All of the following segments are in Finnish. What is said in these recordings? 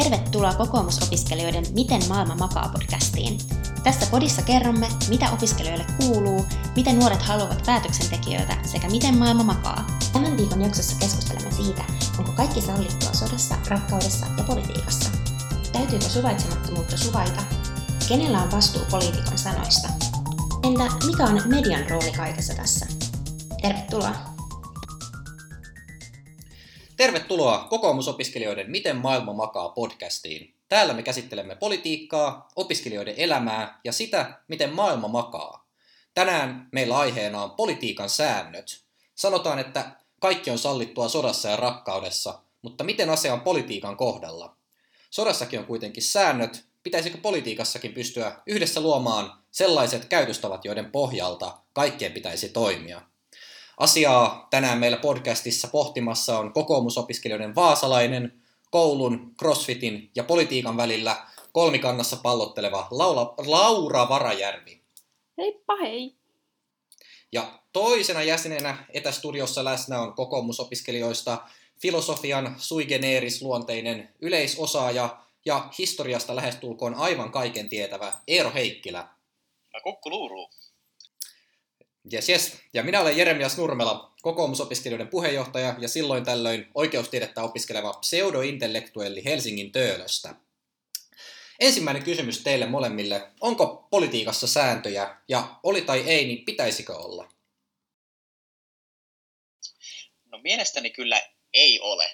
Tervetuloa kokoomusopiskelijoiden Miten maailma makaa -podcastiin. Tässä podissa kerromme, mitä opiskelijoille kuuluu, miten nuoret haluavat päätöksentekijöitä sekä miten maailma makaa. Tämän viikon jaksossa keskustelemme siitä, onko kaikki sallittua sodassa, rakkaudessa ja politiikassa. Täytyykö suvaitsemattomuutta suvaita? Kenellä on vastuu poliitikon sanoista? Entä mikä on median rooli kaikessa tässä? Tervetuloa! Tervetuloa kokoomusopiskelijoiden Miten maailma makaa -podcastiin. Täällä me käsittelemme politiikkaa, opiskelijoiden elämää ja sitä, miten maailma makaa. Tänään meillä aiheena on politiikan säännöt. Sanotaan, että kaikki on sallittua sodassa ja rakkaudessa, mutta miten asia on politiikan kohdalla? Sodassakin on kuitenkin säännöt. Pitäisikö politiikassakin pystyä yhdessä luomaan sellaiset käytöstavat, joiden pohjalta kaikkien pitäisi toimia? Asiaa tänään meillä podcastissa pohtimassa on kokoomusopiskelijoiden vaasalainen, koulun, crossfitin ja politiikan välillä kolmikannassa pallotteleva Laura Varajärvi. Heippa hei! Ja toisena jäsenenä etästudiossa läsnä on kokoomusopiskelijoista filosofian sui generis -luonteinen yleisosaaja ja historiasta lähestulkoon aivan kaiken tietävä Eero Heikkilä. Ja kukkuluuruu! Yes. Ja minä olen Jeremia Snurmela, kokoomusopiskelijoiden puheenjohtaja ja silloin tällöin oikeustiedettä opiskeleva pseudointellektuelli Helsingin Töölöstä. Ensimmäinen kysymys teille molemmille. Onko politiikassa sääntöjä ja oli tai ei, niin pitäisikö olla? No mielestäni kyllä ei ole.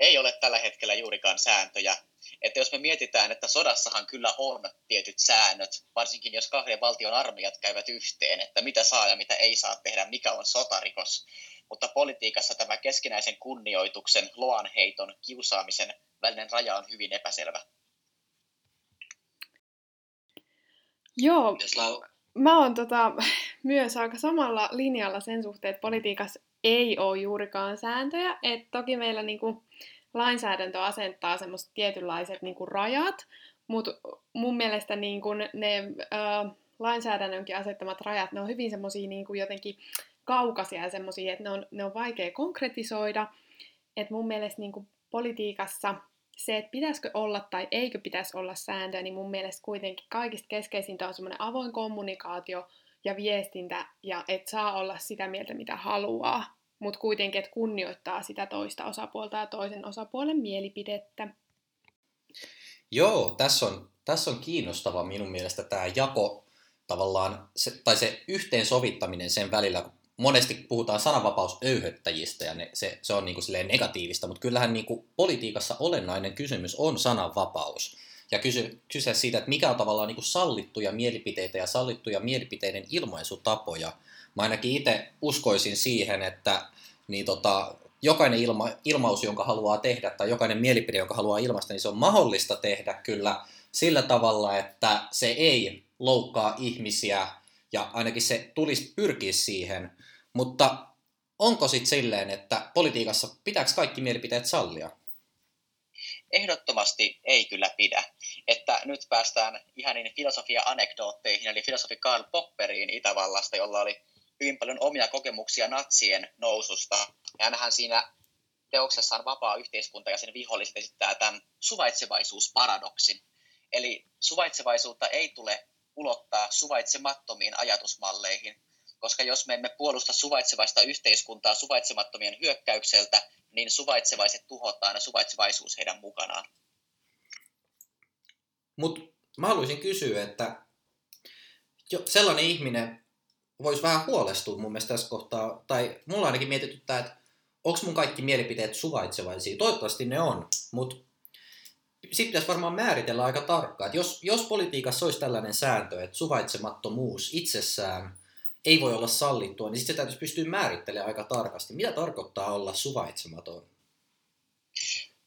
Ei ole tällä hetkellä juurikaan sääntöjä. Että jos me mietitään, että sodassahan kyllä on tietyt säännöt, varsinkin jos kahden valtion armeijat käyvät yhteen, että mitä saa ja mitä ei saa tehdä, mikä on sotarikos. Mutta politiikassa tämä keskinäisen kunnioituksen, loanheiton, kiusaamisen välinen raja on hyvin epäselvä. Joo, mä oon myös aika samalla linjalla sen suhteen, että politiikassa ei ole juurikaan sääntöjä, että toki meillä niinku lainsäädäntö asettaa semmoiset tietynlaiset niin kuin rajat, mutta mun mielestä niin kuin ne lainsäädännönkin asettamat rajat, ne on hyvin semmoisia niin kuin jotenkin kaukaisia ja semmoisia, että ne on vaikea konkretisoida. Et mun mielestä niin kuin politiikassa se, että pitäisikö olla tai eikö pitäisi olla sääntöä, niin mun mielestä kuitenkin kaikista keskeisintä on semmoinen avoin kommunikaatio ja viestintä, ja että saa olla sitä mieltä, mitä haluaa. Mutta kuitenkin, että kunnioittaa sitä toista osapuolta ja toisen osapuolen mielipidettä. Joo, tässä on kiinnostava minun mielestä tämä jako tavallaan, se yhteensovittaminen sen välillä, kun monesti puhutaan sananvapausöyhöttäjistä ja se on niinku silleen negatiivista, mutta kyllähän niinku politiikassa olennainen kysymys on sananvapaus. Ja kyse siitä, että mikä on tavallaan niinku sallittuja mielipiteitä ja sallittuja mielipiteiden ilmaisutapoja. Mä ainakin itse uskoisin siihen, että jokainen ilmaus, jonka haluaa tehdä, tai jokainen mielipide, jonka haluaa ilmaista, niin se on mahdollista tehdä kyllä sillä tavalla, että se ei loukkaa ihmisiä, ja ainakin se tulisi pyrkiä siihen. Mutta onko sitten silleen, että politiikassa pitääkö kaikki mielipiteet sallia? Ehdottomasti ei kyllä pidä, että nyt päästään ihan niin filosofia-anekdootteihin, eli filosofi Karl Popperiin Itävallasta, jolla oli hyvin paljon omia kokemuksia natsien noususta. Ja hänhän siinä teoksessaan Vapaa yhteiskunta ja sen viholliset esittää tämän suvaitsevaisuusparadoksin. Eli suvaitsevaisuutta ei tule ulottaa suvaitsemattomiin ajatusmalleihin, koska jos me emme puolusta suvaitsevaista yhteiskuntaa suvaitsemattomien hyökkäykseltä, niin suvaitsevaiset tuhotaan ja suvaitsevaisuus heidän mukanaan. Mutta mä haluaisin kysyä, että sellainen ihminen voisi vähän huolestua mun mielestä tässä kohtaa, tai mulla ainakin mietityttää, että onko mun kaikki mielipiteet suvaitsevaisia. Toivottavasti ne on, mutta sitten pitäisi varmaan määritellä aika tarkkaan, että jos politiikassa olisi tällainen sääntö, että suvaitsemattomuus itsessään ei voi olla sallittua, niin sitten se täytyisi pystyä määrittelemään aika tarkasti. Mitä tarkoittaa olla suvaitsematon?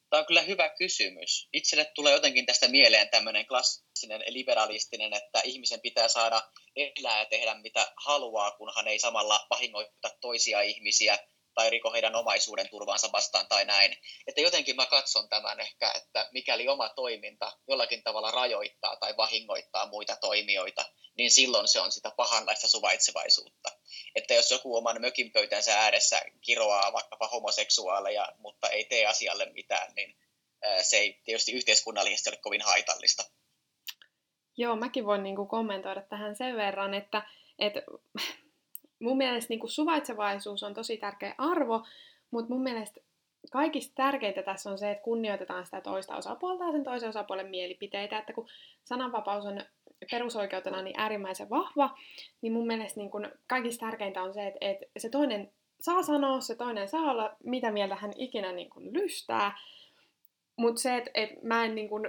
Tämä on kyllä hyvä kysymys. Itselle tulee jotenkin tästä mieleen tämmöinen klassinen liberalistinen, että ihmisen pitää saada elää ja tehdä mitä haluaa, kunhan ei samalla vahingoita toisia ihmisiä tai riko heidän omaisuuden turvaansa vastaan tai näin. Että jotenkin mä katson tämän ehkä, että mikäli oma toiminta jollakin tavalla rajoittaa tai vahingoittaa muita toimijoita, niin silloin se on sitä pahanlaista suvaitsevaisuutta. Että jos joku oman mökinpöytänsä ääressä kiroaa vaikkapa homoseksuaaleja, mutta ei tee asialle mitään, niin se ei tietysti yhteiskunnallisesti ole kovin haitallista. Joo, mäkin voin niinku kommentoida tähän sen verran, että mun mielestä niinku suvaitsevaisuus on tosi tärkeä arvo, mutta mun mielestä kaikista tärkeintä tässä on se, että kunnioitetaan sitä toista osapuolta ja sen toisen osapuolen mielipiteitä, että kun sananvapaus on perusoikeutena niin äärimmäisen vahva, niin mun mielestä niin kun kaikista tärkeintä on se, että se toinen saa sanoa, se toinen saa olla, mitä mieltä hän ikinä niin kun lystää, mutta se, että mä en niin kun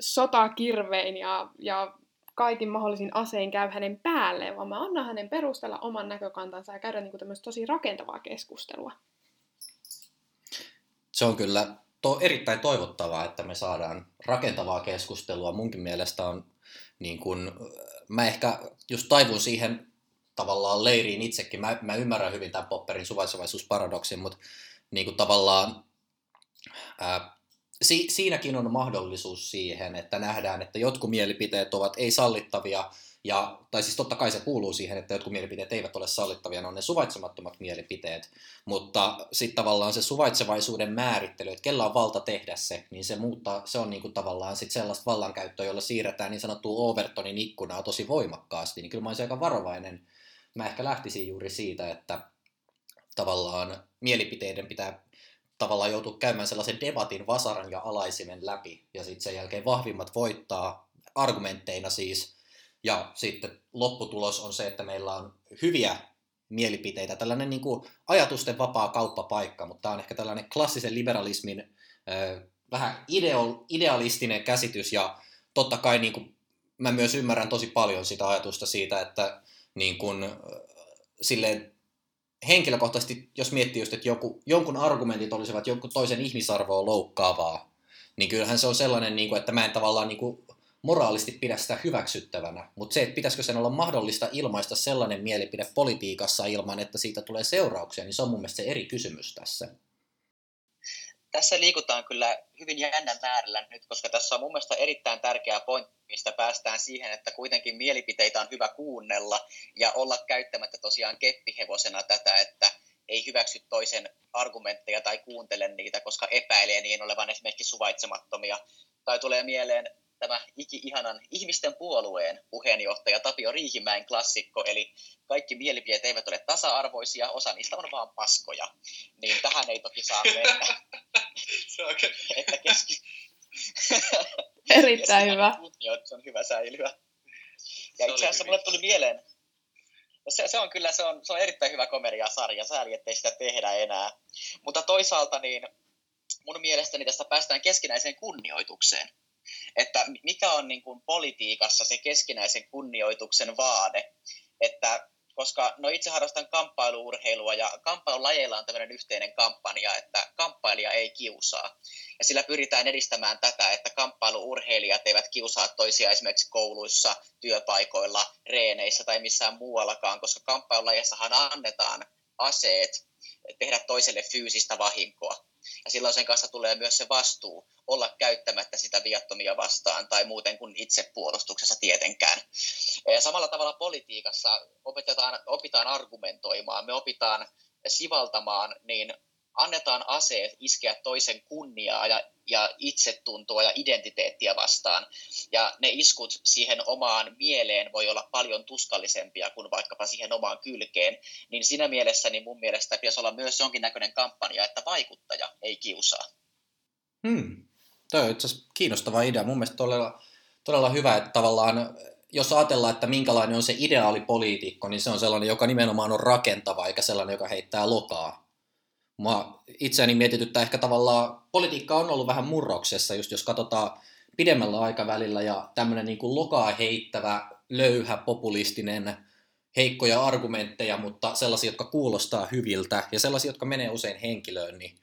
sotakirvein ja kaikin mahdollisin asein käy hänen päälleen, vaan mä annan hänen perustella oman näkökantansa ja käydä niin kun tämmöistä tosi rakentavaa keskustelua. Se on kyllä erittäin toivottavaa, että me saadaan rakentavaa keskustelua. Munkin mielestä on, niin kun, mä ehkä just taivun siihen tavallaan leiriin itsekin. Mä ymmärrän hyvin tämän Popperin suvaitsevaisuusparadoksin, mutta niin kun tavallaan siinäkin on mahdollisuus siihen, että nähdään, että jotkut mielipiteet ovat ei-sallittavia, tai siis totta kai se kuuluu siihen, että jotkut mielipiteet eivät ole sallittavia, ne on ne suvaitsemattomat mielipiteet, mutta sitten tavallaan se suvaitsevaisuuden määrittely, että kellä on valta tehdä se, niin se muuttaa, se on niinku tavallaan sit sellaista vallankäyttöä, jolla siirretään niin sanottua Overtonin ikkunaa tosi voimakkaasti, niin kyllä mä olisin aika varovainen. Mä ehkä lähtisin juuri siitä, että tavallaan mielipiteiden pitää tavallaan joutua käymään sellaisen debatin vasaran ja alaisimen läpi, ja sitten sen jälkeen vahvimmat voittaa argumentteina siis, ja sitten lopputulos on se, että meillä on hyviä mielipiteitä, tällainen niin kuin ajatusten vapaa kauppapaikka, mutta tämä on ehkä tällainen klassisen liberalismin vähän idealistinen käsitys, ja totta kai niin kuin, mä myös ymmärrän tosi paljon sitä ajatusta siitä, että niin kuin, silleen, henkilökohtaisesti, jos miettii just, että jonkun argumentit olisivat jonkun toisen ihmisarvoa loukkaavaa, niin kyllähän se on sellainen, niin kuin, että mä en tavallaan niin kuin, moraalisti pidä sitä hyväksyttävänä, mutta se, että pitäisikö sen olla mahdollista ilmaista sellainen mielipide politiikassa ilman, että siitä tulee seurauksia, niin se on mun mielestä se eri kysymys tässä. Tässä liikutaan kyllä hyvin jännän määrällä nyt, koska tässä on mun mielestä erittäin tärkeä pointti, mistä päästään siihen, että kuitenkin mielipiteitä on hyvä kuunnella ja olla käyttämättä tosiaan keppihevosena tätä, että ei hyväksy toisen argumentteja tai kuuntele niitä, koska epäilee niin olevan esimerkiksi suvaitsemattomia. Tai tulee mieleen tämä iki-ihanan ihmisten puolueen puheenjohtaja Tapio Riikimäen klassikko, eli kaikki mielipiteet eivät ole tasa-arvoisia, osa niistä on vaan paskoja. Niin tähän ei toki saa mennä. Että erittäin hyvä. Se on hyvä säilyä. Ja itse asiassa mulle tuli mieleen, se on erittäin hyvä komediasarja, sääli ettei sitä tehdä enää. Mutta toisaalta niin mun mielestäni tästä päästään keskinäiseen kunnioitukseen. Että mikä on niin kuin politiikassa se keskinäisen kunnioituksen vaade, että koska itse harrastan kamppailuurheilua ja kamppailulajeilla on tämmöinen yhteinen kampanja, että kamppailija ei kiusaa. Ja sillä pyritään edistämään tätä, että kamppailuurheilijat eivät kiusaa toisia esimerkiksi kouluissa, työpaikoilla, reeneissä tai missään muuallakaan, koska kamppailulajeissahan annetaan aseet tehdä toiselle fyysistä vahinkoa. Ja silloin sen kanssa tulee myös se vastuu olla käyttämättä sitä viattomia vastaan tai muuten kuin itsepuolustuksessa tietenkään. Ja samalla tavalla politiikassa opitaan argumentoimaan, me opitaan sivaltamaan, niin annetaan aseet iskeä toisen kunniaa ja itsetuntoa ja identiteettiä vastaan. Ja ne iskut siihen omaan mieleen voi olla paljon tuskallisempia kuin vaikkapa siihen omaan kylkeen. Niin siinä mielessä niin mun mielestä pitäisi olla myös jonkinnäköinen kampanja, että vaikuttaja ei kiusaa. Toi on itse asiassa kiinnostava idea. Mun mielestä todella hyvä, että tavallaan jos ajatellaan, että minkälainen on se ideaalipoliitikko, niin se on sellainen, joka nimenomaan on rakentava eikä sellainen, joka heittää lokaa. Mua itseäni mietityttää ehkä tavallaan, politiikka on ollut vähän murroksessa, just jos katsotaan pidemmällä aikavälillä ja tämmöinen niin kuin lokaa heittävä, löyhä, populistinen, heikkoja argumentteja, mutta sellaisia, jotka kuulostaa hyviltä ja sellaisia, jotka menee usein henkilöön, niin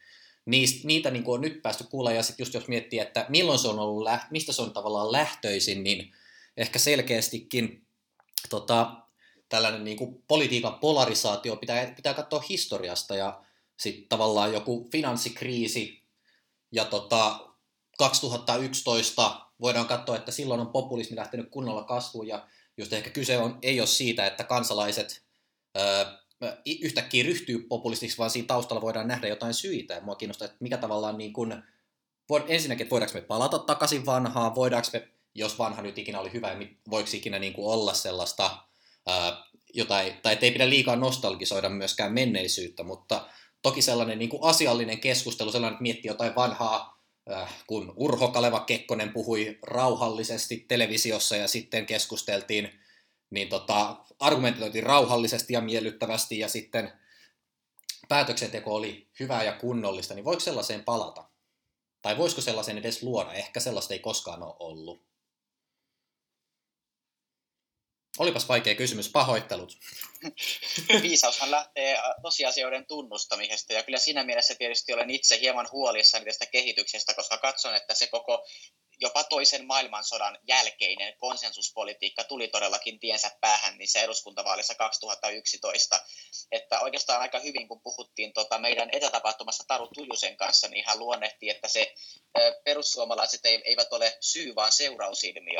niitä niin kuin on nyt päästy kuulla. Ja sitten just jos miettii, että milloin se on ollut, mistä se on tavallaan lähtöisin, niin ehkä selkeästikin tällainen niin kuin politiikan polarisaatio pitää katsoa historiasta ja sitten tavallaan joku finanssikriisi ja 2011 voidaan katsoa, että silloin on populismi lähtenyt kunnolla kasvuun ja just ehkä kyse ei ole siitä, että kansalaiset yhtäkkiä ryhtyy populistiksi, vaan siinä taustalla voidaan nähdä jotain syitä. Mua kiinnostaa, että mikä tavallaan niin kun ensinnäkin, että voidaanko me palata takaisin vanhaan, voidaanko me, jos vanha nyt ikinä oli hyvä, voiko ikinä niin kuin olla sellaista jotain, tai ei pidä liikaa nostalgisoida myöskään menneisyyttä, mutta toki sellainen niin kuin asiallinen keskustelu, sellainen, että miettii jotain vanhaa, kun Urho Kaleva Kekkonen puhui rauhallisesti televisiossa ja sitten keskusteltiin, niin argumentoitiin rauhallisesti ja miellyttävästi ja sitten päätöksenteko oli hyvää ja kunnollista, niin voiko sellaiseen palata? Tai voisiko sellaisen edes luoda? Ehkä sellaista ei koskaan ole ollut. Olipas vaikea kysymys, pahoittelut. Viisaushan lähtee tosiasioiden tunnustamisesta, ja kyllä siinä mielessä tietysti olen itse hieman huolissani tästä kehityksestä, koska katson, että se koko jopa toisen maailmansodan jälkeinen konsensuspolitiikka tuli todellakin tiensä päähän niissä eduskuntavaalissa 2011. Että oikeastaan aika hyvin, kun puhuttiin meidän etätapahtumassa Taru Tujusen kanssa, niin hän luonnehti, että se perussuomalaiset eivät ole syy, vaan seurausilmiö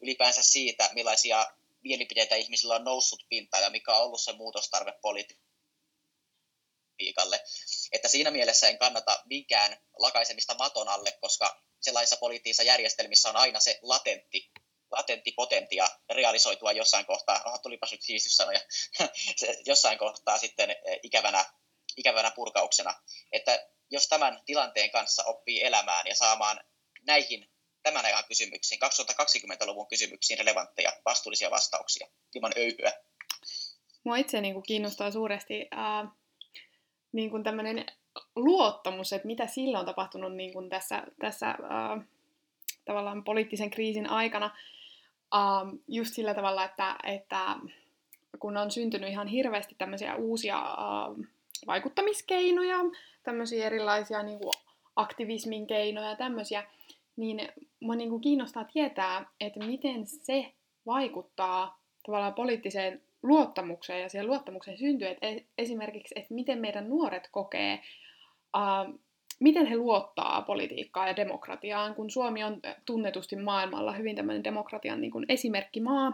ylipäänsä siitä, millaisia mielipiteitä ihmisillä on noussut pintaan ja mikä on ollut se muutostarve politiikalle. Että siinä mielessä en kannata minkään lakaisemista maton alle, koska sellaisissa poliittisissa järjestelmissä on aina se latentti potentia realisoitua jossain kohtaa, tulipas nyt siistysanoja, jossain kohtaa sitten ikävänä purkauksena. Että jos tämän tilanteen kanssa oppii elämään ja saamaan näihin tämän ajan kysymyksiin, 2020-luvun kysymyksiin relevantteja, vastuullisia vastauksia, ilman öyhyä. Mua itse kiinnostaa suuresti tämmöinen luottamus, että mitä sillä on tapahtunut tässä tavallaan poliittisen kriisin aikana. Just sillä tavalla, että kun on syntynyt ihan hirveästi tämmöisiä uusia vaikuttamiskeinoja, tämmöisiä erilaisia aktivismin keinoja ja tämmöisiä, niin minua kiinnostaa tietää, että miten se vaikuttaa tavallaan poliittiseen luottamukseen ja siihen luottamukseen syntyy. Esimerkiksi, että miten meidän nuoret kokee, miten he luottaa politiikkaan ja demokratiaan, kun Suomi on tunnetusti maailmalla hyvin tämmöinen demokratian esimerkkimaa.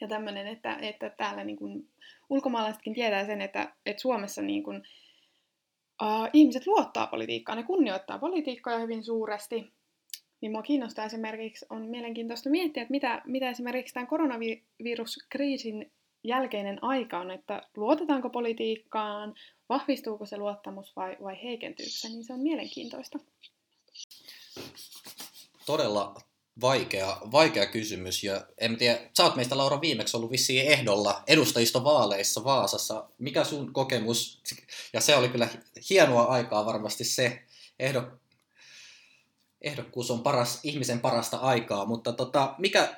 Ja tämmöinen, että täällä ulkomaalaisetkin tietää sen, että Suomessa ihmiset luottaa politiikkaan, ne kunnioittaa politiikkaa hyvin suuresti. Niin minua kiinnostaa esimerkiksi, on mielenkiintoista miettiä, että mitä esimerkiksi tämän koronaviruskriisin jälkeinen aika on, että luotetaanko politiikkaan, vahvistuuko se luottamus vai heikentyykö se, niin se on mielenkiintoista. Todella vaikea kysymys, ja en tiedä, sä oot meistä, Laura, viimeksi ollut vissiin ehdolla edustajistovaaleissa Vaasassa. Mikä sun kokemus, ja se oli kyllä hienoa aikaa varmasti se ehdokkuus on ihmisen parasta aikaa, mutta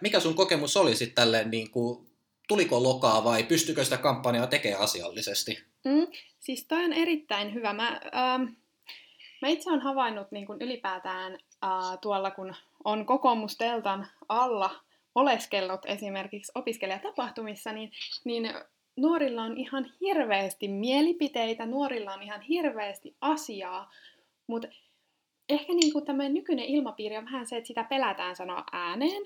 mikä sun kokemus oli sitten tälleen, tuliko lokaa vai pystykö sitä kampanjaa tekemään asiallisesti? Siis toi on erittäin hyvä. Mä itse olen havainnut ylipäätään tuolla, kun on kokoomusteltan alla oleskellut esimerkiksi opiskelijatapahtumissa, niin nuorilla on ihan hirveästi mielipiteitä, nuorilla on ihan hirveästi asiaa, mutta ehkä tämä nykyinen ilmapiiri on vähän se, että sitä pelätään sanoa ääneen.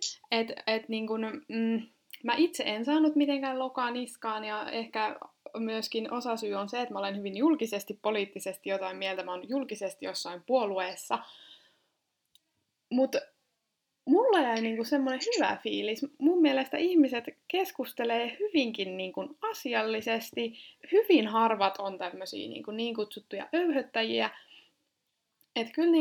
Mä itse en saanut mitenkään lokaa niskaan, ja ehkä myöskin osasyy on se, että mä olen hyvin julkisesti, poliittisesti jotain mieltä, mä oon julkisesti jossain puolueessa. Mutta mulla jäi semmoinen hyvä fiilis. Mun mielestä ihmiset keskustelee hyvinkin asiallisesti. Hyvin harvat on tämmöisiä niin kutsuttuja öyhöttäjiä. Että kyllä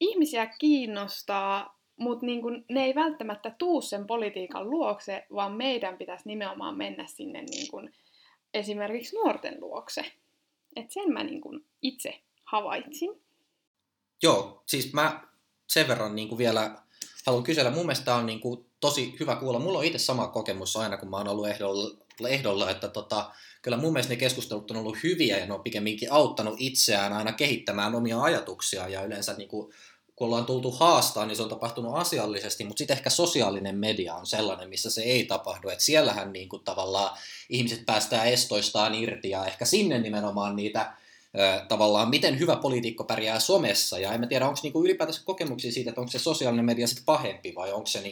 ihmisiä kiinnostaa, mutta ne ei välttämättä tuu sen politiikan luokse, vaan meidän pitäisi nimenomaan mennä sinne esimerkiksi nuorten luokse. Että sen mä itse havaitsin. Joo, siis mä sen verran vielä haluan kysellä. Mun mielestä on tosi hyvä kuulla. Mulla on itse sama kokemus aina, kun mä oon ollut ehdolla, että kyllä mun mielestä ne keskustelut on ollut hyviä ja ne on pikemminkin auttanut itseään aina kehittämään omia ajatuksia ja yleensä kun ollaan tultu haastaan, niin se on tapahtunut asiallisesti, mutta sitten ehkä sosiaalinen media on sellainen, missä se ei tapahdu, että siellähän tavallaan ihmiset päästään estoistaan irti ja ehkä sinne nimenomaan niitä tavallaan, miten hyvä poliitikko pärjää somessa ja en mä tiedä, onko ylipäätänsä kokemuksia siitä, että onko se sosiaalinen media sitten pahempi vai onko se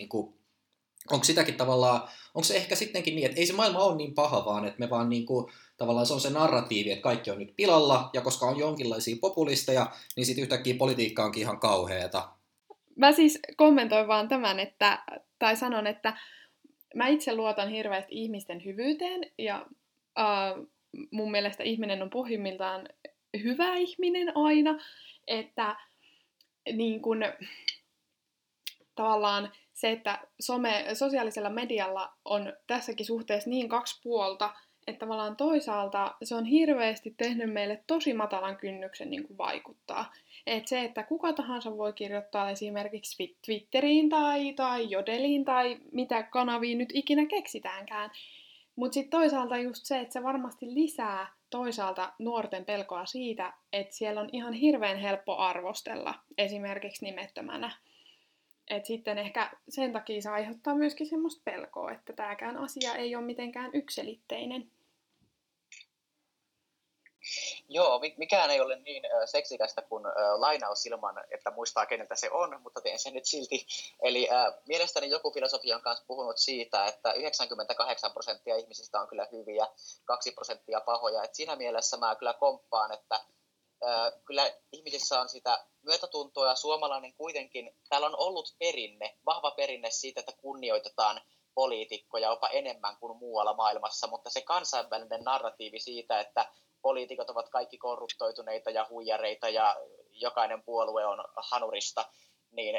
onko sitäkin tavallaan, onko se ehkä sittenkin niin, että ei se maailma ole niin paha, vaan että me vaan tavallaan se on se narratiivi, että kaikki on nyt pilalla, ja koska on jonkinlaisia populisteja, niin sitten yhtäkkiä politiikka onkin ihan kauheata. Mä siis kommentoin vaan tämän, että mä itse luotan hirveästi ihmisten hyvyyteen, ja mun mielestä ihminen on pohjimmiltaan hyvä ihminen aina, että niin kun, tavallaan se, että sosiaalisella medialla on tässäkin suhteessa niin kaksi puolta, että tavallaan toisaalta se on hirveästi tehnyt meille tosi matalan kynnyksen niin kuin vaikuttaa. Että se, että kuka tahansa voi kirjoittaa esimerkiksi Twitteriin tai Jodeliin tai mitä kanavia nyt ikinä keksitäänkään. Mutta sitten toisaalta just se, että se varmasti lisää toisaalta nuorten pelkoa siitä, että siellä on ihan hirveän helppo arvostella esimerkiksi nimettömänä. Et sitten ehkä sen takia se aiheuttaa myöskin semmoista pelkoa, että tämäkään asia ei ole mitenkään yksiselitteinen. Joo, mikään ei ole niin seksikästä kuin lainaus ilman, että muistaa keneltä se on, mutta teen sen nyt silti. Eli mielestäni joku filosofia on kanssa puhunut siitä, että 98% ihmisistä on kyllä hyviä, 2% pahoja. Et siinä mielessä mä kyllä komppaan, että kyllä ihmisissä on sitä myötätuntoa ja suomalainen kuitenkin, täällä on ollut perinne, vahva perinne siitä, että kunnioitetaan poliitikkoja jopa enemmän kuin muualla maailmassa, mutta se kansainvälinen narratiivi siitä, että poliitikot ovat kaikki korruptoituneita ja huijareita ja jokainen puolue on hanurista, niin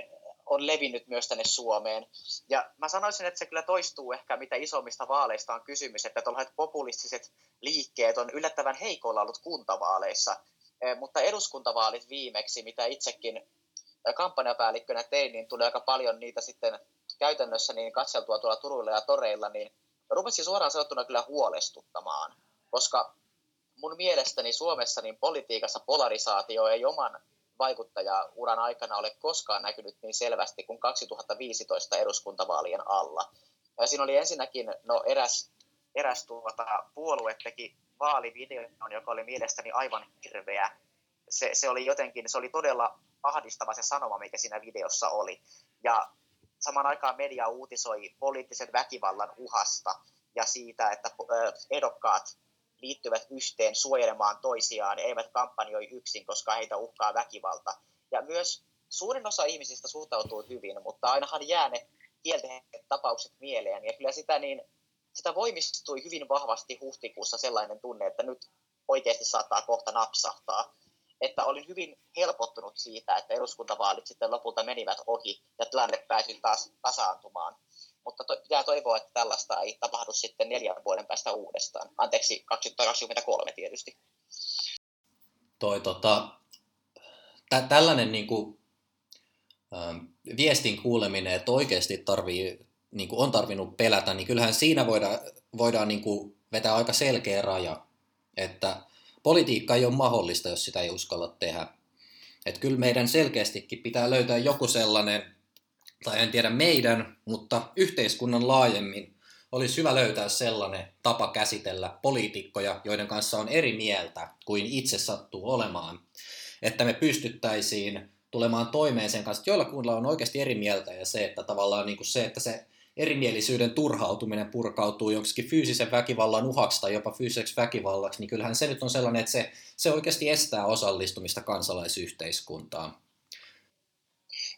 on levinnyt myös tänne Suomeen. Ja mä sanoisin, että se kyllä toistuu ehkä mitä isommista vaaleista on kysymys, että tuollaiset populistiset liikkeet on yllättävän heikolla ollut kuntavaaleissa. Mutta eduskuntavaalit viimeksi, mitä itsekin kampanjapäällikkönä tein, niin tuli aika paljon niitä sitten käytännössä niin katseltua tuolla turuilla ja toreilla, niin rupesi suoraan sanottuna kyllä huolestuttamaan, koska mun mielestäni Suomessa niin politiikassa polarisaatio ei oman vaikuttajauran aikana ole koskaan näkynyt niin selvästi kuin 2015 eduskuntavaalien alla. Ja siinä oli ensinnäkin eräs puolue teki vaalivideon, joka oli mielestäni aivan hirveä. Se oli todella ahdistava se sanoma, mikä siinä videossa oli. Ja samaan aikaan media uutisoi poliittisen väkivallan uhasta ja siitä, että ehdokkaat liittyvät yhteen suojelemaan toisiaan, eivät kampanjoi yksin, koska heitä uhkaa väkivalta. Ja myös suurin osa ihmisistä suhtautuu hyvin, mutta ainahan jää ne kielteiset tapaukset mieleen. Ja kyllä sitä voimistui hyvin vahvasti huhtikuussa sellainen tunne, että nyt oikeasti saattaa kohta napsahtaa. Että olin hyvin helpottunut siitä, että eduskuntavaalit sitten lopulta menivät ohi ja tilanne pääsi taas tasaantumaan. Mutta pitää toivoa, että tällaista ei tapahdu sitten 4 vuoden päästä uudestaan. Anteeksi, 2023 tietysti. Tällainen niinku, viestin kuuleminen, että oikeasti niin kuin on tarvinnut pelätä, niin kyllähän siinä voidaan niin kuin vetää aika selkeä raja, että politiikka ei ole mahdollista, jos sitä ei uskalla tehdä. Että kyllä meidän selkeästikin pitää löytää joku sellainen, tai en tiedä meidän, mutta yhteiskunnan laajemmin olisi hyvä löytää sellainen tapa käsitellä poliitikkoja, joiden kanssa on eri mieltä kuin itse sattuu olemaan, että me pystyttäisiin tulemaan toimeen sen kanssa, että joillakuilla on oikeasti eri mieltä, ja se, että tavallaan niin kuin se, että se erimielisyyden turhautuminen purkautuu joksikin fyysisen väkivallan uhaksi tai jopa fyysiseksi väkivallaksi, niin kyllähän se nyt on sellainen, että se oikeasti estää osallistumista kansalaisyhteiskuntaan.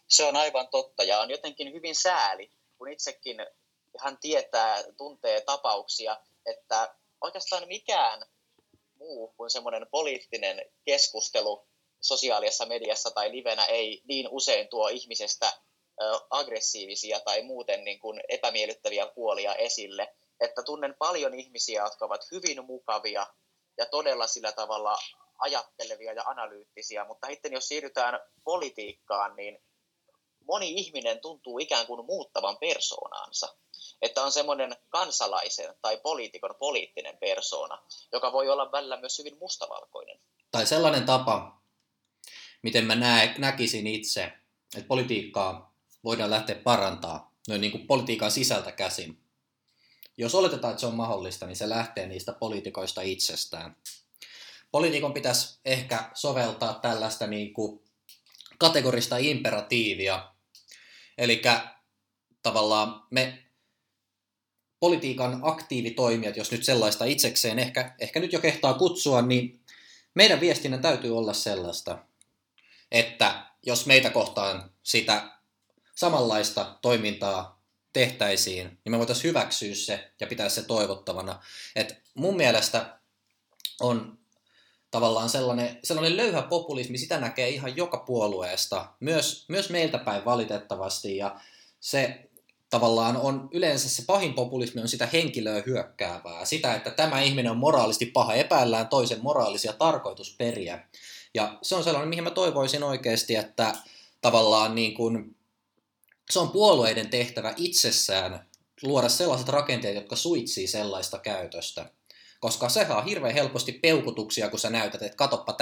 Se on aivan totta, ja on jotenkin hyvin sääli, kun itsekin ihan tuntee tapauksia, että oikeastaan mikään muu kuin semmoinen poliittinen keskustelu sosiaalisessa mediassa tai livenä ei niin usein tuo ihmisestä aggressiivisia tai muuten niin kuin epämiellyttäviä puolia esille, että tunnen paljon ihmisiä, jotka ovat hyvin mukavia ja todella sillä tavalla ajattelevia ja analyyttisiä, mutta sitten jos siirrytään politiikkaan, niin moni ihminen tuntuu ikään kuin muuttavan persoonaansa, että on semmoinen kansalaisen tai poliitikon poliittinen persoona, joka voi olla välillä myös hyvin mustavalkoinen. Tai sellainen tapa, miten mä näkisin itse, että politiikkaa voidaan lähteä parantaa noin niin kuin politiikan sisältä käsin. Jos oletetaan, että se on mahdollista, niin se lähtee niistä poliitikoista itsestään. Poliitikon pitäisi ehkä soveltaa tällaista niin kuin kategorista imperatiivia. Eli tavallaan me politiikan aktiivitoimijat, jos nyt sellaista itsekseen ehkä nyt jo kehtaa kutsua, niin meidän viestinnän täytyy olla sellaista, että jos meitä kohtaan sitä samanlaista toimintaa tehtäisiin, niin me voitaisiin hyväksyä se ja pitää se toivottavana. Et mun mielestä on tavallaan sellainen löyhä populismi, sitä näkee ihan joka puolueesta, myös meiltä päin valitettavasti, ja se tavallaan on yleensä se pahin populismi on sitä henkilöä hyökkäävää, sitä, että tämä ihminen on moraalisti paha, epäillään toisen moraalisia tarkoitusperiä, ja se on sellainen, mihin mä toivoisin oikeasti, että tavallaan niin kuin se on puolueiden tehtävä itsessään luoda sellaiset rakenteet, jotka suitsii sellaista käytöstä. Koska se saa hirveän helposti peukutuksia, kun sä näytät, että katoppa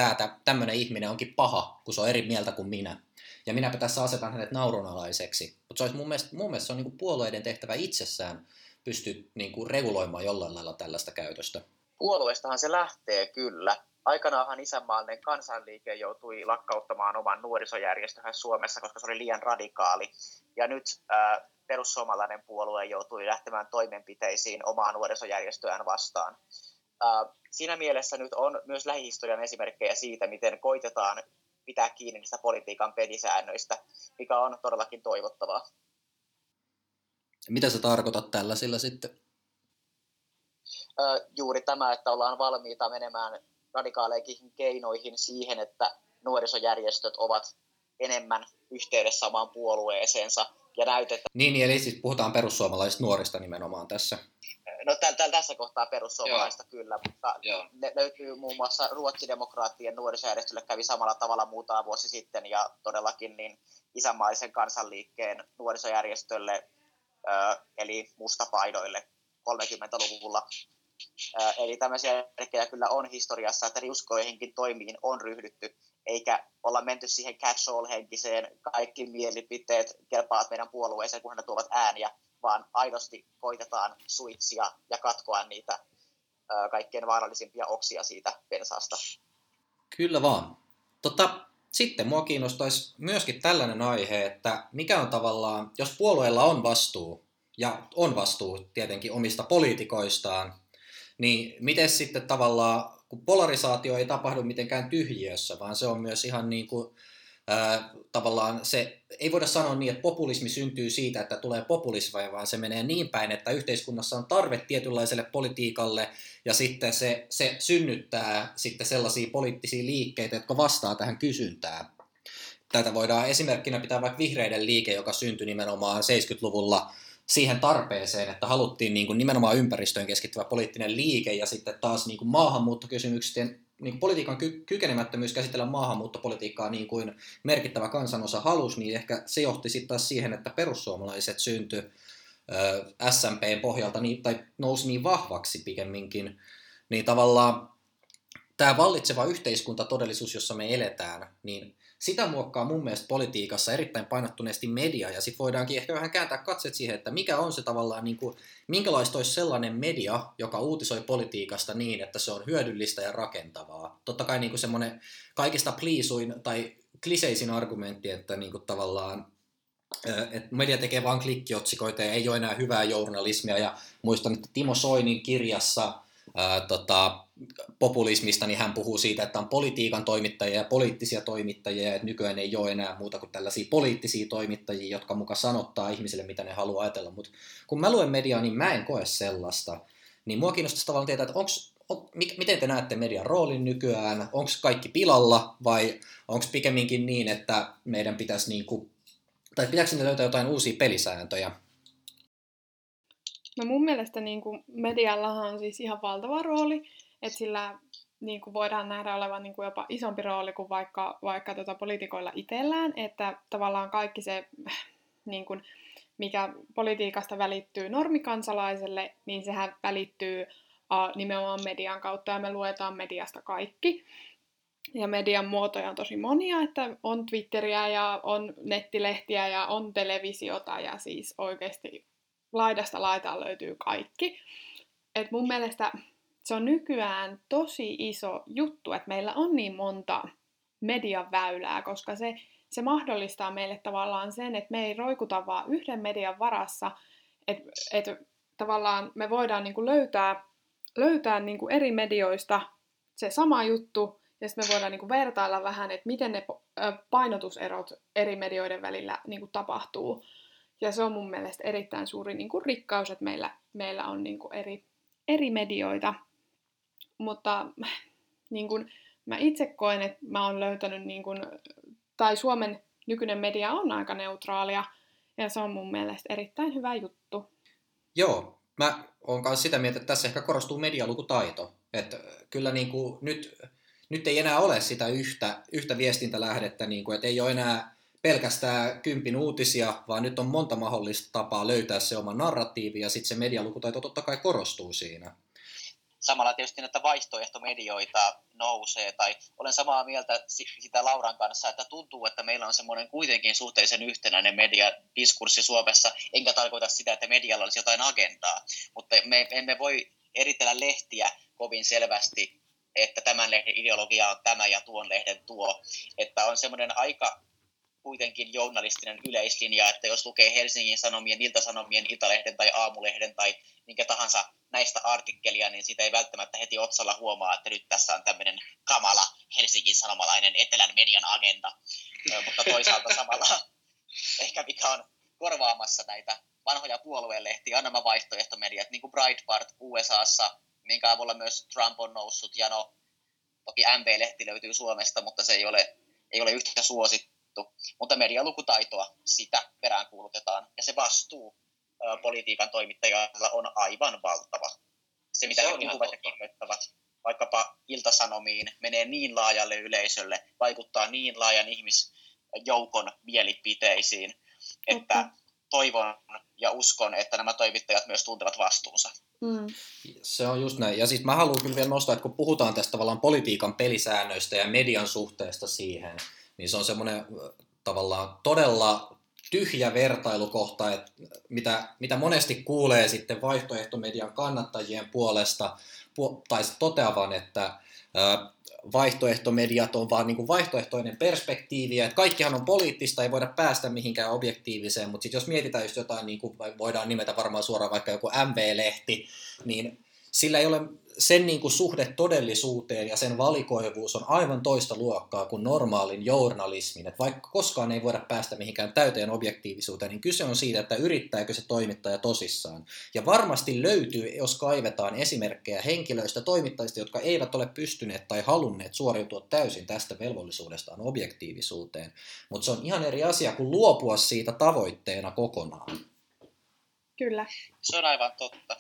tämmöinen ihminen onkin paha, kun se on eri mieltä kuin minä. Ja minäpä tässä asetan hänet naurunalaiseksi. Mutta se olisi mun mielestä se on niinku puolueiden tehtävä itsessään pystyä niinku reguloimaan jollain lailla tällaista käytöstä. Puolueestahan se lähtee kyllä. Aikanaanhan isänmaallinen kansanliike joutui lakkauttamaan oman nuorisojärjestöhän Suomessa, koska se oli liian radikaali. Ja nyt perussuomalainen puolue joutui lähtemään toimenpiteisiin omaa nuorisojärjestöään vastaan. Siinä mielessä nyt on myös lähihistorian esimerkkejä siitä, miten koitetaan pitää kiinni niistä politiikan pelisäännöistä, mikä on todellakin toivottavaa. Mitä sä tarkoitat tällaisilla sitten? Juuri tämä, että ollaan valmiita menemään radikaaleihin keinoihin siihen, että nuorisojärjestöt ovat enemmän yhteydessä omaan puolueeseensa ja näytetään. Niin, eli siis puhutaan perussuomalaisista nuorista nimenomaan tässä. No tässä kohtaa perussuomalaista Joo. Kyllä, mutta ne löytyy muun muassa ruotsidemokraattien nuorisojärjestölle kävi samalla tavalla muutama vuosi sitten ja todellakin niin isänmaallisen kansanliikkeen nuorisojärjestölle eli mustapaidoille 30-luvulla. Eli tämmöisiä merkkejä kyllä on historiassa, että riuskoihinkin toimiin on ryhdytty, eikä olla menty siihen catch-all-henkiseen, kaikki mielipiteet kelpaavat meidän puolueeseen, kun ne tuovat ääniä, vaan aidosti koitetaan suitsia ja katkoa niitä kaikkein vaarallisimpia oksia siitä pensaasta. Kyllä vaan. Sitten mua kiinnostaisi myöskin tällainen aihe, että mikä on tavallaan, jos puolueella on vastuu, ja on vastuu tietenkin omista poliitikoistaan, niin miten sitten tavallaan, kun polarisaatio ei tapahdu mitenkään tyhjiössä, vaan se on myös ihan niin kuin tavallaan se, ei voida sanoa niin, että populismi syntyy siitä, että tulee populismia, vaan se menee niin päin, että yhteiskunnassa on tarve tietynlaiselle politiikalle ja sitten se synnyttää sitten sellaisia poliittisia liikkeitä, jotka vastaa tähän kysyntään. Tätä voidaan esimerkkinä pitää vaikka vihreiden liike, joka syntyi nimenomaan 70-luvulla, siihen tarpeeseen, että haluttiin niin kuin nimenomaan ympäristöön keskittyvä poliittinen liike ja sitten taas niin kuin maahanmuuttokysymyksien, niin kuin politiikan kykenemättömyys käsitellä maahanmuuttopolitiikkaa niin kuin merkittävä kansanosa halusi, niin ehkä se johti sitten taas siihen, että perussuomalaiset syntyi SMP:n pohjalta tai nousi niin vahvaksi pikemminkin, niin tavallaan tämä vallitseva yhteiskuntatodellisuus, jossa me eletään, niin sitä muokkaa mun mielestä politiikassa erittäin painottuneesti media, ja sitten voidaankin ehkä vähän kääntää katseet siihen, että mikä on se tavallaan, niin kuin, minkälaista olisi sellainen media, joka uutisoi politiikasta niin, että se on hyödyllistä ja rakentavaa. Totta kai niin kuin semmoinen kaikista pliisuin tai kliseisin argumentti, että niin kuin tavallaan että media tekee vain klikkiotsikoita ja ei ole enää hyvää journalismia, ja muistan, että Timo Soinin kirjassa populismista, niin hän puhuu siitä, että on politiikan toimittajia ja poliittisia toimittajia, että nykyään ei ole enää muuta kuin tällaisia poliittisia toimittajia, jotka muka sanottaa ihmisille, mitä ne haluaa ajatella, mutta kun mä luen mediaa, niin mä en koe sellaista, niin mua kiinnostaisi tavallaan tietää, että miten te näette median roolin nykyään, onko kaikki pilalla vai onko pikemminkin niin, että meidän pitäisi tai pitääkö sinne löytää jotain uusia pelisääntöjä? No mun mielestä niin kuin mediallahan on siis ihan valtava rooli, että sillä niin kuin voidaan nähdä olevan niin kuin jopa isompi rooli kuin vaikka poliitikoilla itsellään, että tavallaan kaikki se, niin kuin, mikä politiikasta välittyy normikansalaiselle, niin sehän välittyy nimenomaan median kautta ja me luetaan mediasta kaikki. Ja median muotoja on tosi monia, että on Twitteriä ja on nettilehtiä ja on televisiota ja siis oikeasti laidasta laitaan löytyy kaikki. Et mun mielestä se on nykyään tosi iso juttu, että meillä on niin monta median väylää, koska se mahdollistaa meille tavallaan sen, että me ei roikuta vaan yhden median varassa, että tavallaan me voidaan niinku löytää niinku eri medioista se sama juttu, ja sitten me voidaan niinku vertailla vähän, että miten ne painotuserot eri medioiden välillä niinku tapahtuu. Ja se on mun mielestä erittäin suuri niinku rikkaus, että meillä on niinku eri medioita. Mutta niinku, mä itse koen, että mä oon löytänyt, niinku, tai Suomen nykyinen media on aika neutraalia, ja se on mun mielestä erittäin hyvä juttu. Joo, mä oon kanssa sitä mieltä, että tässä ehkä korostuu medialukutaito. Että kyllä niinku nyt ei enää ole sitä yhtä viestintälähdettä, niinku, että ei ole enää pelkästään kympin uutisia, vaan nyt on monta mahdollista tapaa löytää se oma narratiivi, ja sitten se medialukutaito totta kai korostuu siinä. Samalla tietysti näitä vaihtoehtomedioita nousee, tai olen samaa mieltä sitä Lauran kanssa, että tuntuu, että meillä on semmoinen kuitenkin suhteellisen yhtenäinen mediadiskurssi Suomessa, enkä tarkoita sitä, että medialla olisi jotain agendaa, mutta me emme voi eritellä lehtiä kovin selvästi, että tämän lehden ideologia on tämä ja tuon lehden tuo, että on semmoinen aika kuitenkin journalistinen yleislinja, että jos lukee Helsingin Sanomien, Ilta-Sanomien, Iltalehden tai Aamulehden tai minkä tahansa näistä artikkelia, niin siitä ei välttämättä heti otsalla huomaa, että nyt tässä on tämmöinen kamala Helsingin sanomalainen etelän median agenda. Mutta toisaalta samalla ehkä mikä on korvaamassa näitä vanhoja puoluelehtiä, on nämä vaihtoehtomediat, niin kuin Breitbart USAssa, minkä avulla myös Trump on noussut, ja no, toki MB-lehti löytyy Suomesta, mutta se ei ole yhtä suosittu. Mutta medialukutaitoa, sitä peräänkuulutetaan, ja se vastuu politiikan toimittajalla on aivan valtava. Se, mitä he puhuvat ja kirjoittavat, vaikkapa Ilta-Sanomiin, menee niin laajalle yleisölle, vaikuttaa niin laajan ihmisjoukon mielipiteisiin, että toivon ja uskon, että nämä toimittajat myös tuntevat vastuunsa. Mm. Se on just näin. Ja siis mä haluan kyllä vielä nostaa, että kun puhutaan tästä tavallaan politiikan pelisäännöistä ja median suhteesta siihen, niin se on semmoinen tavallaan todella tyhjä vertailukohta, että mitä monesti kuulee sitten vaihtoehtomedian kannattajien puolesta, tai toteavan, että vaihtoehtomediat on vaan niin kuin vaihtoehtoinen perspektiivi, että kaikkihan on poliittista, ei voida päästä mihinkään objektiiviseen, mutta sitten jos mietitään just jotain, niin kuin voidaan nimetä varmaan suoraan vaikka joku MV-lehti, niin sillä ei ole sen niin kuin suhde todellisuuteen ja sen valikoivuus on aivan toista luokkaa kuin normaalin journalismin. Et vaikka koskaan ei voida päästä mihinkään täyteen objektiivisuuteen, niin kyse on siitä, että yrittääkö se toimittaja tosissaan. Ja varmasti löytyy, jos kaivetaan esimerkkejä henkilöistä, toimittajista, jotka eivät ole pystyneet tai halunneet suoriutua täysin tästä velvollisuudestaan objektiivisuuteen. Mutta se on ihan eri asia kuin luopua siitä tavoitteena kokonaan. Kyllä. Se on aivan totta.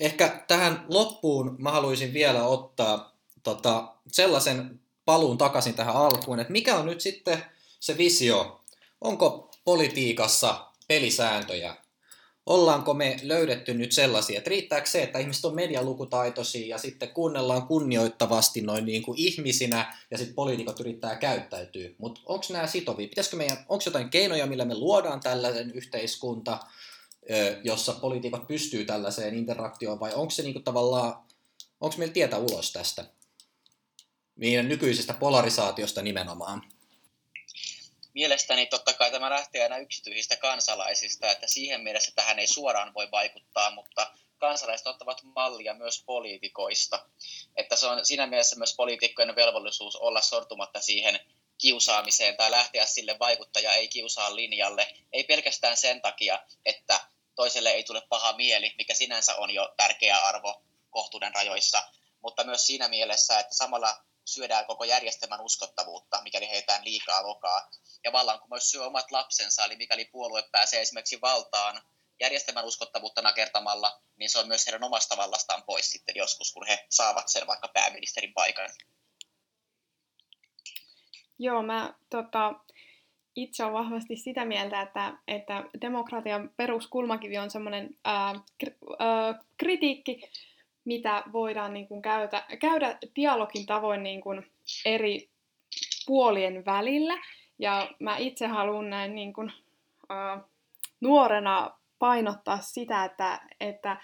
Ehkä tähän loppuun mä haluaisin vielä ottaa sellaisen paluun takaisin tähän alkuun, että mikä on nyt sitten se visio? Onko politiikassa pelisääntöjä? Ollaanko me löydetty nyt sellaisia, että riittääkö se, että ihmiset on medialukutaitoisia ja sitten kuunnellaan kunnioittavasti noin niin kuin ihmisinä ja sitten poliitikot yrittää käyttäytyä, mutta onko nämä sitovia? Onko jotain keinoja, millä me luodaan tällainen yhteiskunta, jossa poliitikot pystyy tällaiseen interaktioon, vai onko se niinku tavallaan, onko meillä tietä ulos tästä? Meidän nykyisestä polarisaatiosta nimenomaan. Mielestäni totta kai tämä lähtee aina yksityisistä kansalaisista, että siihen mielessä tähän ei suoraan voi vaikuttaa, mutta kansalaiset ottavat mallia myös poliitikoista. Että se on siinä mielessä myös poliitikkojen velvollisuus olla sortumatta siihen kiusaamiseen tai lähteä sille vaikuttaja ei kiusaa linjalle, ei pelkästään sen takia, että toiselle ei tule paha mieli, mikä sinänsä on jo tärkeä arvo kohtuuden rajoissa, mutta myös siinä mielessä, että samalla syödään koko järjestelmän uskottavuutta, mikäli heitään liikaa lokaa, ja vallankumous syö omat lapsensa, eli mikäli puolue pääsee esimerkiksi valtaan järjestelmän uskottavuutta nakertamalla, niin se on myös heidän omasta vallastaan pois sitten joskus, kun he saavat sen vaikka pääministerin paikan. Joo, mä itse olen vahvasti sitä mieltä, että demokratian peruskulmakivi on semmoinen kritiikki, mitä voidaan niin kuin käydä dialogin tavoin niin kuin eri puolien välillä. Ja mä itse haluan näin niin kuin, nuorena painottaa sitä, että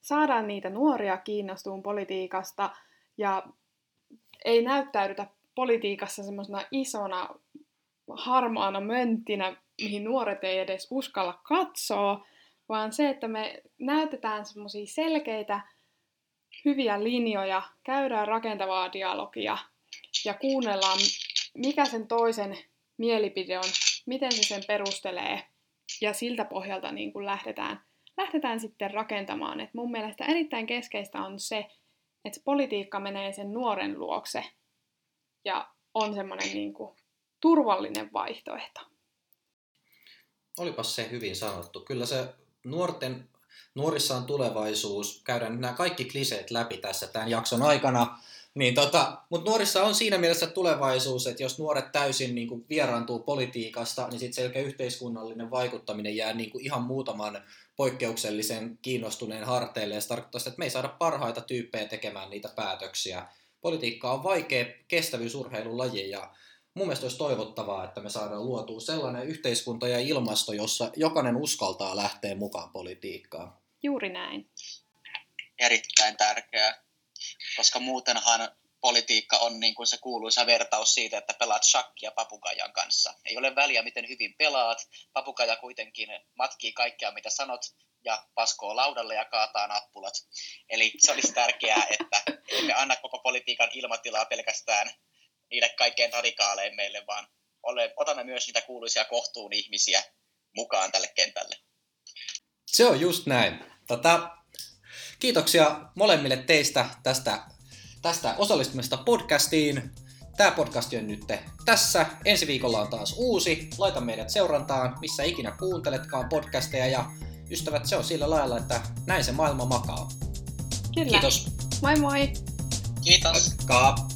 saadaan niitä nuoria kiinnostumaan politiikasta ja ei näyttäydytä politiikassa semmoisena isona harmaana mönttinä, mihin nuoret ei edes uskalla katsoa, vaan se, että me näytetään semmoisia selkeitä, hyviä linjoja, käydään rakentavaa dialogia ja kuunnellaan, mikä sen toisen mielipide on, miten se sen perustelee, ja siltä pohjalta niin kuin lähdetään sitten rakentamaan. Et mun mielestä erittäin keskeistä on se, että politiikka menee sen nuoren luokse ja on semmoinen niin kuin turvallinen vaihtoehto. Olipas se hyvin sanottu. Kyllä se nuorissa on tulevaisuus. Käydään nämä kaikki kliseet läpi tässä tämän jakson aikana. Niin mutta nuorissa on siinä mielessä tulevaisuus, että jos nuoret täysin niin kuin vieraantuu politiikasta, niin sitten selkeä yhteiskunnallinen vaikuttaminen jää niin kuin ihan muutaman poikkeuksellisen kiinnostuneen harteille. Ja se tarkoittaa sitä, että me ei saada parhaita tyyppejä tekemään niitä päätöksiä. Politiikka on vaikea kestävyysurheilulaji ja mun mielestä olisi toivottavaa, että me saadaan luotua sellainen yhteiskunta ja ilmasto, jossa jokainen uskaltaa lähteä mukaan politiikkaan. Juuri näin. Erittäin tärkeää, koska muutenhan politiikka on niin kuin se kuuluisa vertaus siitä, että pelaat shakkia papukaijan kanssa. Ei ole väliä, miten hyvin pelaat. Papukaija kuitenkin matkii kaikkea, mitä sanot, ja paskoo laudalle ja kaataa nappulat. Eli se olisi tärkeää, että emme anna koko politiikan ilmatilaa pelkästään niille kaikkein radikaalein meille, vaan otamme myös niitä kuuluisia kohtuun ihmisiä mukaan tälle kentälle. Se on just näin. Kiitoksia molemmille teistä tästä osallistumista podcastiin. Tämä podcast on nyt tässä. Ensi viikolla on taas uusi. Laita meidät seurantaan, missä ikinä kuunteletkaan podcasteja. Ja ystävät, se on sillä lailla, että näin se maailma makaa. Kyllä. Kiitos. Moi moi. Kiitos. Moikka.